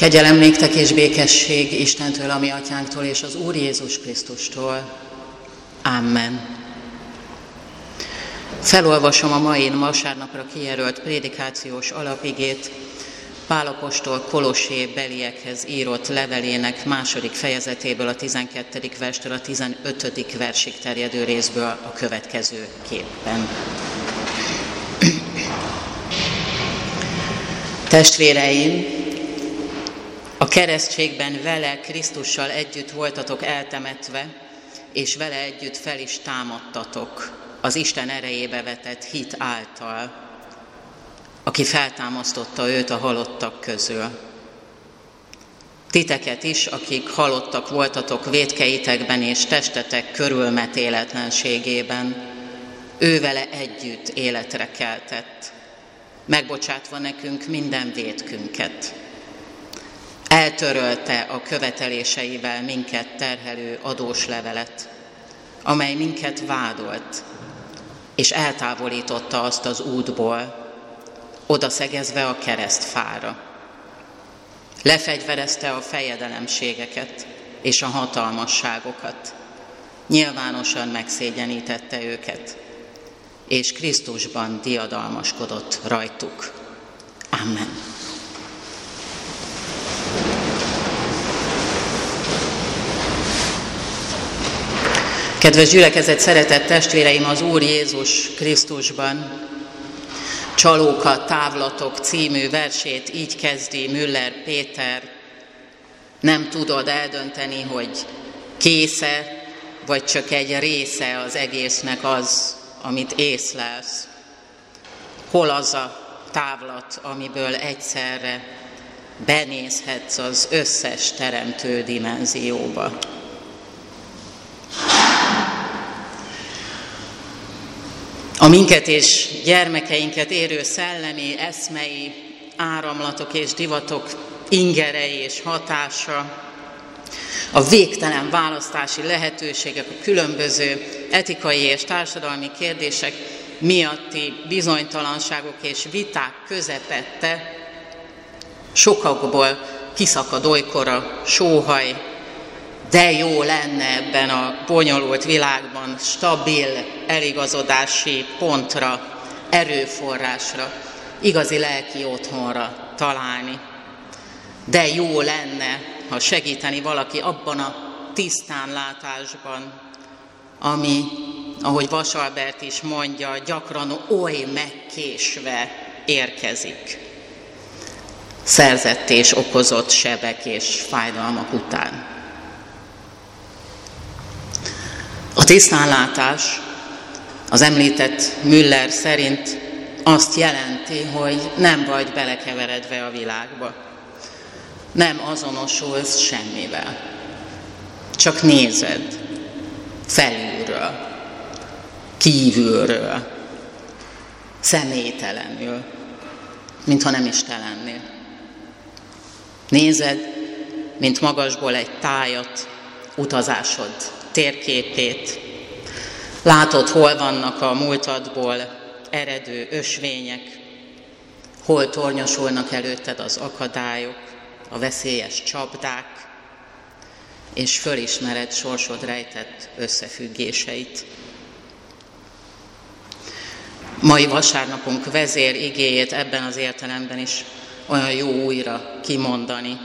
Kegyelem néktek és békesség Istentől, a mi atyánktól és az Úr Jézus Krisztustól. Amen. Felolvasom a mai vasárnapra kijelölt prédikációs alapigét Pál apostol Kolossébeliekhez írott levelének 2. fejezetéből, a 12. verstől a 15. versig terjedő részből a következő képpen. Testvéreim! A keresztségben vele, Krisztussal együtt voltatok eltemetve, és vele együtt fel is támadtatok az Isten erejébe vetett hit által, aki feltámasztotta őt a halottak közül. Titeket is, akik halottak voltatok vétkeitekben és testetek körülmetéletlenségében, ő vele együtt életre keltett, megbocsátva nekünk minden vétkünket. Eltörölte a követeléseivel minket terhelő adóslevelet, amely minket vádolt, és eltávolította azt az útból, odaszegezve a keresztfára. Lefegyverezte a fejedelemségeket és a hatalmasságokat, nyilvánosan megszégyenítette őket, és Krisztusban diadalmaskodott rajtuk. Amen. Kedves gyülekezet, szeretett testvéreim az Úr Jézus Krisztusban! Csalóka, távlatok című versét így kezdi Müller Péter. Nem tudod eldönteni, hogy késze, vagy csak egy része az egésznek az, amit észlelsz. Hol az a távlat, amiből egyszerre benézhetsz az összes teremtő dimenzióba? A minket és gyermekeinket érő szellemi, eszmei áramlatok és divatok ingerei és hatása, a végtelen választási lehetőségek, a különböző etikai és társadalmi kérdések miatti bizonytalanságok és viták közepette sokakból kiszakad olykor a sóhaj, de jó lenne ebben a bonyolult világban stabil eligazodási pontra, erőforrásra, igazi lelki otthonra találni. De jó lenne, ha segíteni valaki abban a tisztánlátásban, ami, ahogy Vas Albert is mondja, gyakran oly megkésve érkezik, szerzett és okozott sebek és fájdalmak után. A tisztánlátás az említett Müller szerint azt jelenti, hogy nem vagy belekeveredve a világba. Nem azonosulsz semmivel. Csak nézed felülről, kívülről, személytelenül, mintha nem is te lennél. Nézed, mint magasból egy tájat, utazásod térképét. Látod, hol vannak a múltadból eredő ösvények, hol tornyosulnak előtted az akadályok, a veszélyes csapdák, és fölismered sorsod rejtett összefüggéseit. Mai vasárnapunk vezér igéjét ebben az értelemben is olyan jó újra kimondani.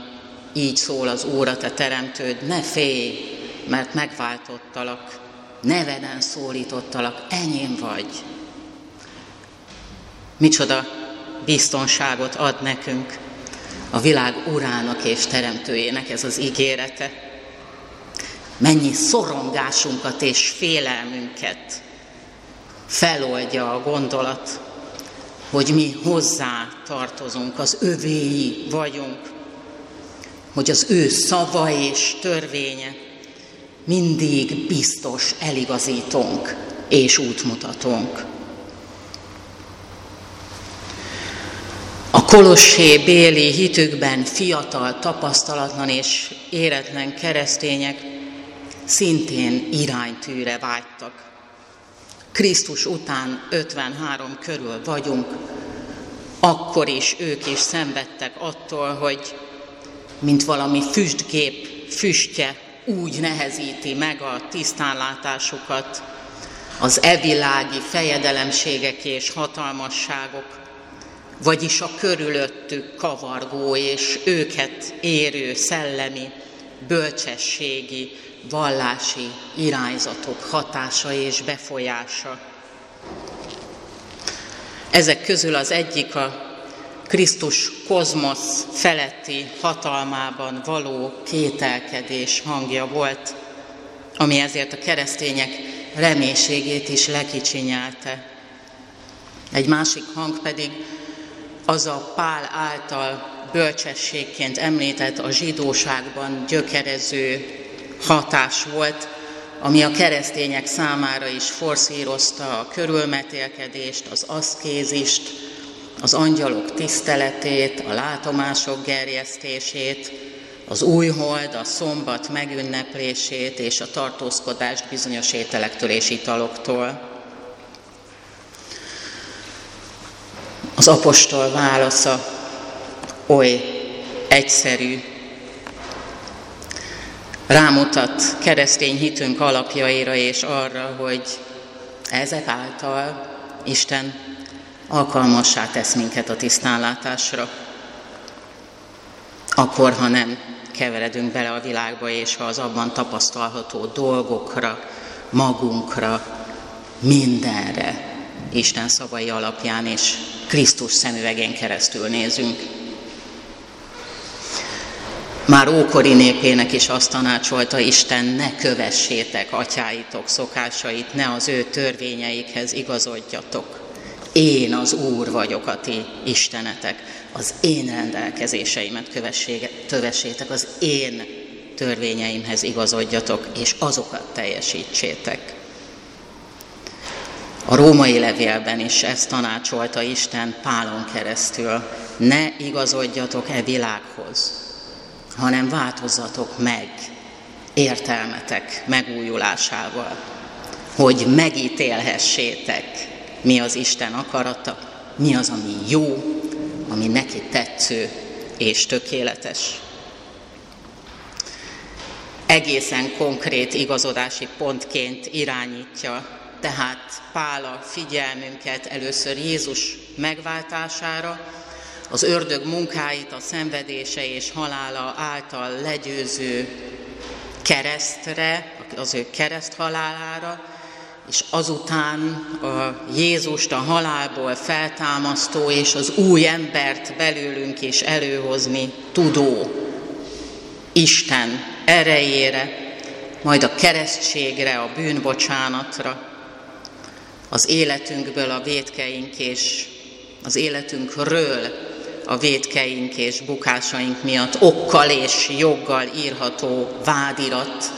Így szól az Úr, a te teremtőd, ne félj, mert megváltottalak, neveden szólítottalak, enyém vagy. Micsoda biztonságot ad nekünk a világ urának és teremtőjének ez az ígérete. Mennyi szorongásunkat és félelmünket feloldja a gondolat, hogy mi hozzá tartozunk, az övéi vagyunk, hogy az ő szava és törvénye mindig biztos eligazítónk és útmutatónk. A kolossébéli hitükben fiatal, tapasztalatlan és éretlen keresztények szintén iránytűre vágytak. Krisztus után 53 körül vagyunk, akkor is ők is szenvedtek attól, hogy mint valami füstgép füstje úgy nehezíti meg a tisztánlátásukat, az evilági fejedelemségek és hatalmasságok, vagyis a körülöttük kavargó és őket érő szellemi, bölcsességi, vallási irányzatok hatása és befolyása. Ezek közül az egyik a Krisztus kozmosz feletti hatalmában való kételkedés hangja volt, ami ezért a keresztények reménységét is lekicsinyelte. Egy másik hang pedig az a Pál által bölcsességként említett, a zsidóságban gyökerező hatás volt, ami a keresztények számára is forszírozta a körülmetélkedést, az aszkézist, az angyalok tiszteletét, a látomások gerjesztését, az újhold, a szombat megünneplését és a tartózkodást bizonyos ételektől és italoktól. Az apostol válasza oly egyszerű. Rámutat keresztény hitünk alapjaira és arra, hogy ezek által Isten alkalmassá tesz minket a tisztánlátásra. Akkor, ha nem keveredünk bele a világba, és ha az abban tapasztalható dolgokra, magunkra, mindenre Isten szavai alapján és Krisztus szemüvegén keresztül nézünk. Már ókori népének is azt tanácsolta Isten, ne kövessétek atyáitok szokásait, ne az ő törvényeikhez igazodjatok. Én az Úr vagyok a ti Istenetek, az én rendelkezéseimet kövessétek, az én törvényeimhez igazodjatok, és azokat teljesítsétek. A római levélben is ezt tanácsolta Isten Pálon keresztül, ne igazodjatok e világhoz, hanem változzatok meg értelmetek megújulásával, hogy megítélhessétek, mi az Isten akarata, mi az, ami jó, ami neki tetsző és tökéletes. Egészen konkrét igazodási pontként irányítja tehát Pál a figyelmünket először Jézus megváltására, az ördög munkáit a szenvedése és halála által legyőző keresztre, az ő kereszthalálára, és azután a Jézust a halálból feltámasztó és az új embert belőlünk is előhozni tudó Isten erejére, majd a keresztségre, a bűnbocsánatra, az életünkből a vétkeink és az életünkről a vétkeink és bukásaink miatt okkal és joggal írható vádirat,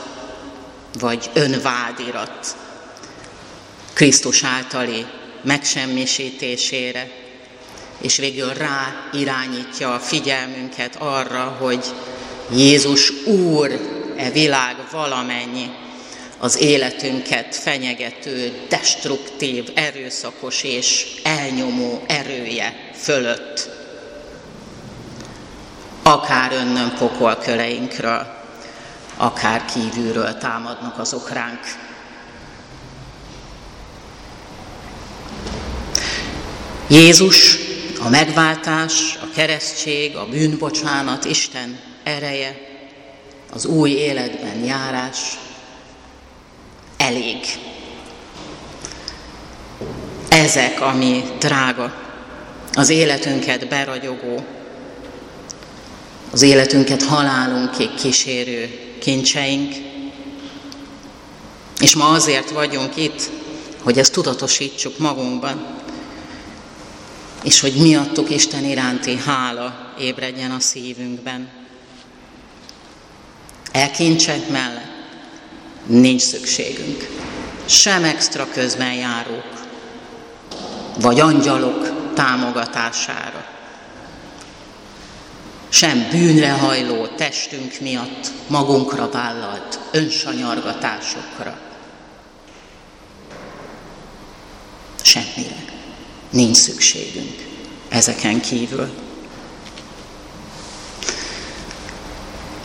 vagy önvádirat Krisztus általi megsemmisítésére, és végül rá irányítja a figyelmünket arra, hogy Jézus Úr e világ valamennyi az életünket fenyegető, destruktív, erőszakos és elnyomó erője fölött. Akár önnön pokolköleinkről, akár kívülről támadnak azok ránk. Jézus, a megváltás, a keresztség, a bűnbocsánat, Isten ereje, az új életben járás elég. Ezek, ami drága, az életünket beragyogó, az életünket halálunkig kísérő kincseink, és ma azért vagyunk itt, hogy ezt tudatosítsuk magunkban, és hogy miattuk Isten iránti hála ébredjen a szívünkben. E kincsek mellett nincs szükségünk. Sem extra közbenjárók, vagy angyalok támogatására. Sem bűnre hajló testünk miatt magunkra vállalt önsanyargatásokra. Semmire. Nincs szükségünk ezeken kívül.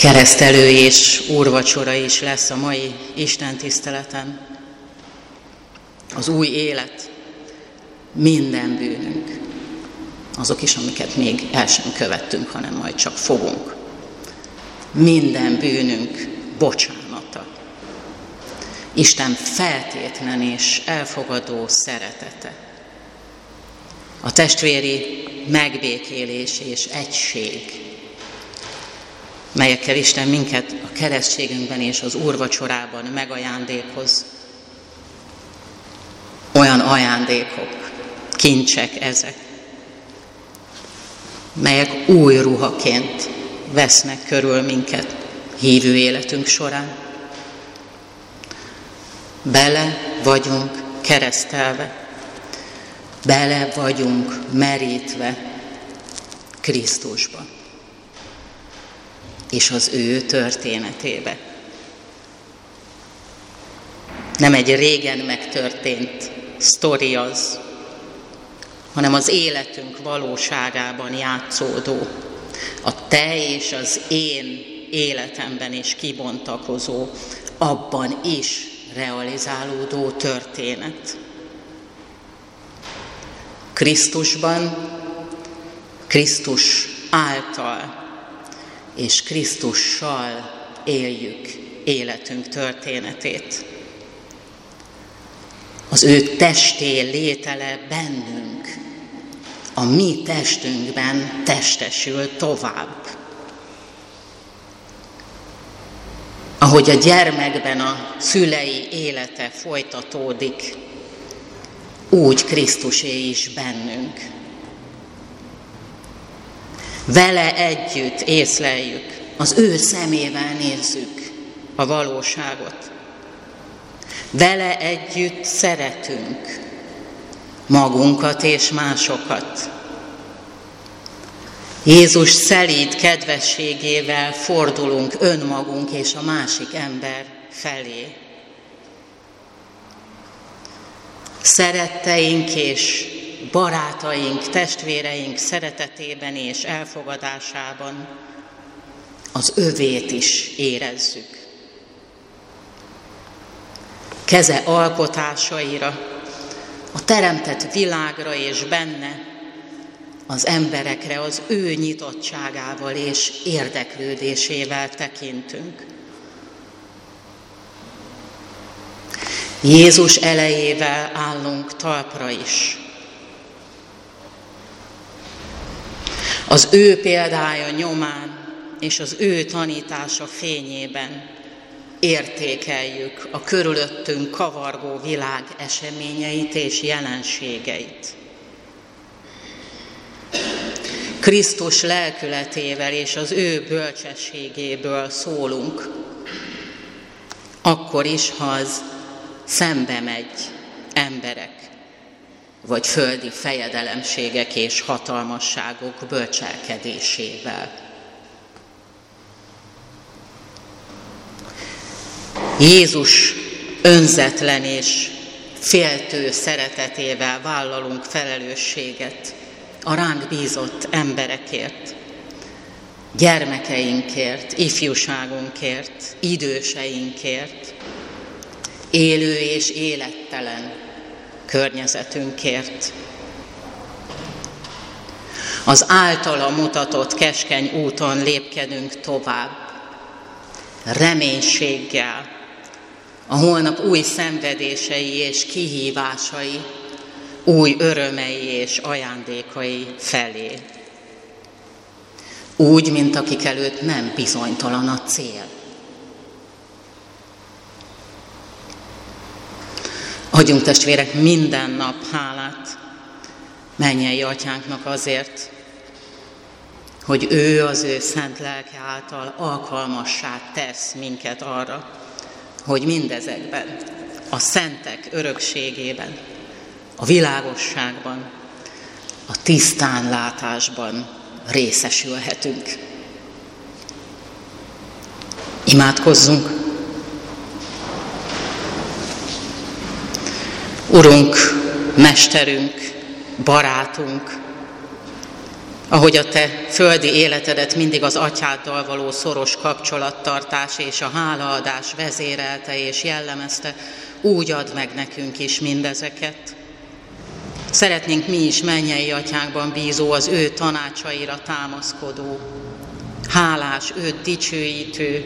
keresztelő és úrvacsora is lesz a mai Isten tiszteleten. Az új élet, minden bűnünk, azok is, amiket még el sem követtünk, hanem majd csak fogunk. Minden bűnünk bocsánata. Isten feltétlen és elfogadó szeretete. A testvéri megbékélés és egység, melyekkel Isten minket a keresztségünkben és az úrvacsorában megajándékoz. Olyan ajándékok, kincsek ezek, melyek új ruhaként vesznek körül minket hívő életünk során. Bele vagyunk keresztelve, bele vagyunk merítve Krisztusba és az ő történetébe. Nem egy régen megtörtént sztori az, hanem az életünk valóságában játszódó, a te és az én életemben is kibontakozó, abban is realizálódó történet. Krisztusban, Krisztus által és Krisztussal éljük életünk történetét. Az ő testé létele bennünk, a mi testünkben testesül tovább. Ahogy a gyermekben a szülei élete folytatódik, úgy Krisztusé is bennünk. Vele együtt észleljük, az ő szemével nézzük a valóságot. Vele együtt szeretünk magunkat és másokat. Jézus szelíd kedvességével fordulunk önmagunk és a másik ember felé. Szeretteink és barátaink, testvéreink szeretetében és elfogadásában az övét is érezzük. Keze alkotásaira, a teremtett világra és benne az emberekre az ő nyitottságával és érdeklődésével tekintünk. Jézus elejével állunk talpra is. Az ő példája nyomán és az ő tanítása fényében értékeljük a körülöttünk kavargó világ eseményeit és jelenségeit. Krisztus lelkületével és az ő bölcsességéből szólunk, akkor is, ha az szembe megy emberek, vagy földi fejedelemségek és hatalmasságok bölcselkedésével. Jézus önzetlen és féltő szeretetével vállalunk felelősséget a ránk bízott emberekért, gyermekeinkért, ifjúságunkért, időseinkért, élő és élettelen környezetünkért. Az általa mutatott keskeny úton lépkedünk tovább, reménységgel, a holnap új szenvedései és kihívásai, új örömei és ajándékai felé. Úgy, mint akik előtt nem bizonytalan a cél. Adjunk testvérek minden nap hálát mennyei atyánknak azért, hogy ő az ő szent lelke által alkalmassá tesz minket arra, hogy mindezekben, a szentek örökségében, a világosságban, a tisztánlátásban részesülhetünk. Imádkozzunk! Urunk, mesterünk, barátunk, ahogy a te földi életedet mindig az atyáddal való szoros kapcsolattartás és a hálaadás vezérelte és jellemezte, úgy add meg nekünk is mindezeket. Szeretnénk mi is mennyei atyánkban bízó, az ő tanácsaira támaszkodó, hálás, őt dicsőítő,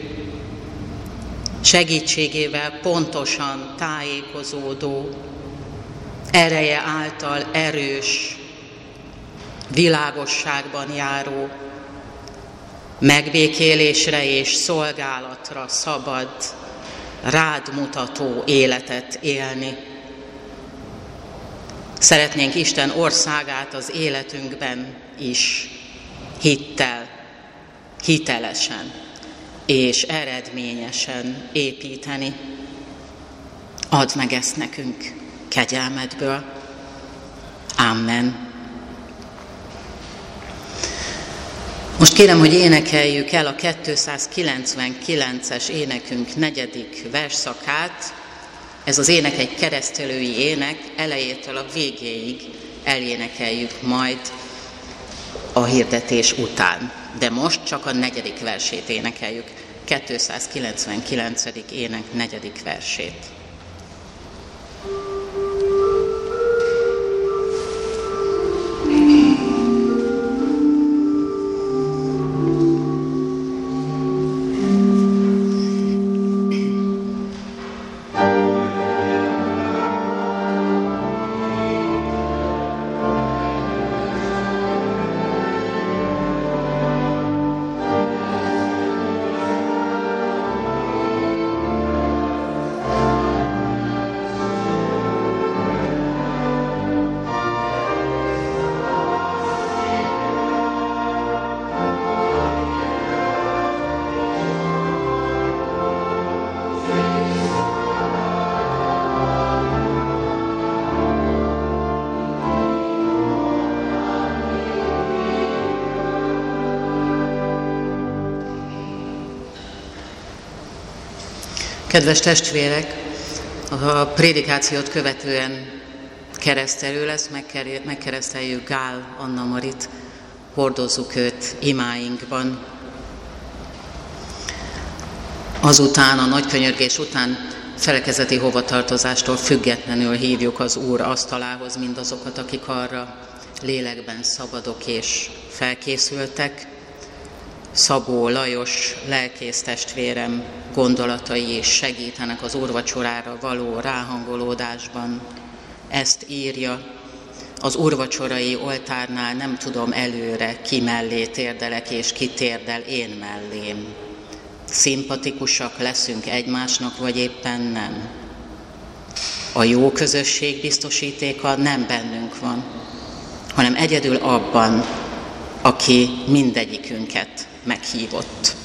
segítségével pontosan tájékozódó, ereje által erős, világosságban járó, megbékélésre és szolgálatra szabad, rád mutató életet élni. Szeretnénk Isten országát az életünkben is hittel, hitelesen és eredményesen építeni. Add meg ezt nekünk kegyelmedből. Amen. Most kérem, hogy énekeljük el a 299-es énekünk 4. versszakát. Ez az ének egy keresztelői ének, elejétől a végéig elénekeljük majd a hirdetés után. De most csak a 4. versét énekeljük, 299. ének 4. versét. Kedves testvérek, a prédikációt követően keresztelő lesz, megkereszteljük Gál Anna-Marit, hordozzuk őt imáinkban. Azután, a nagykönyörgés után felekezeti hovatartozástól függetlenül hívjuk az Úr asztalához mindazokat, akik arra lélekben szabadok és felkészültek. Szabó Lajos lelkész testvérem gondolatai és segítenek az úrvacsorára való ráhangolódásban. Ezt írja: az úrvacsorai oltárnál nem tudom előre, ki mellé térdelek és ki térdel én mellém. Szimpatikusak leszünk egymásnak, vagy éppen nem. A jó közösség biztosítéka nem bennünk van, hanem egyedül abban, aki mindegyikünket meghívott.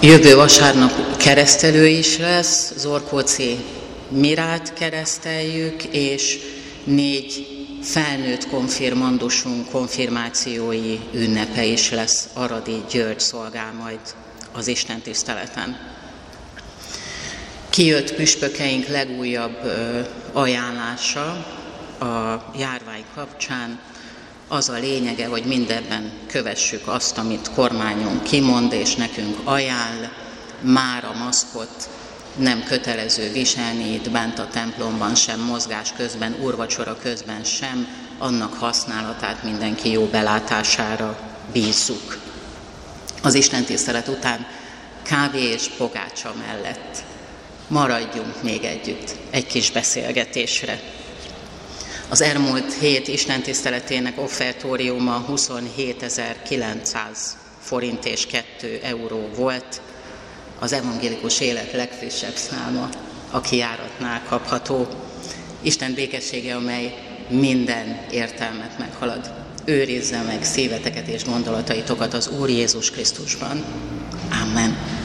Jövő vasárnap keresztelő is lesz, Zorkóczi Mirát kereszteljük, és 4 felnőtt konfirmandusunk konfirmációi ünnepe is lesz. Aradi György szolgál majd az Isten tiszteleten. Kijött püspökeink legújabb ajánlása a járvány kapcsán. Az a lényege, hogy mindenben kövessük azt, amit kormányunk kimond és nekünk ajánl. Már a maszkot nem kötelező viselni itt bent a templomban sem, mozgás közben, úrvacsora közben sem. Annak használatát mindenki jó belátására bízzuk. Az istentisztelet után kávé és pogácsa mellett maradjunk még együtt egy kis beszélgetésre. Az elmúlt hét istentiszteletének offertóriuma 27.900 forint és 2 euró volt. Az evangélikus élet legfrissebb száma a kijáratnál kapható. Isten békessége, amely minden értelmet meghalad, őrizze meg szíveteket és gondolataitokat az Úr Jézus Krisztusban. Amen.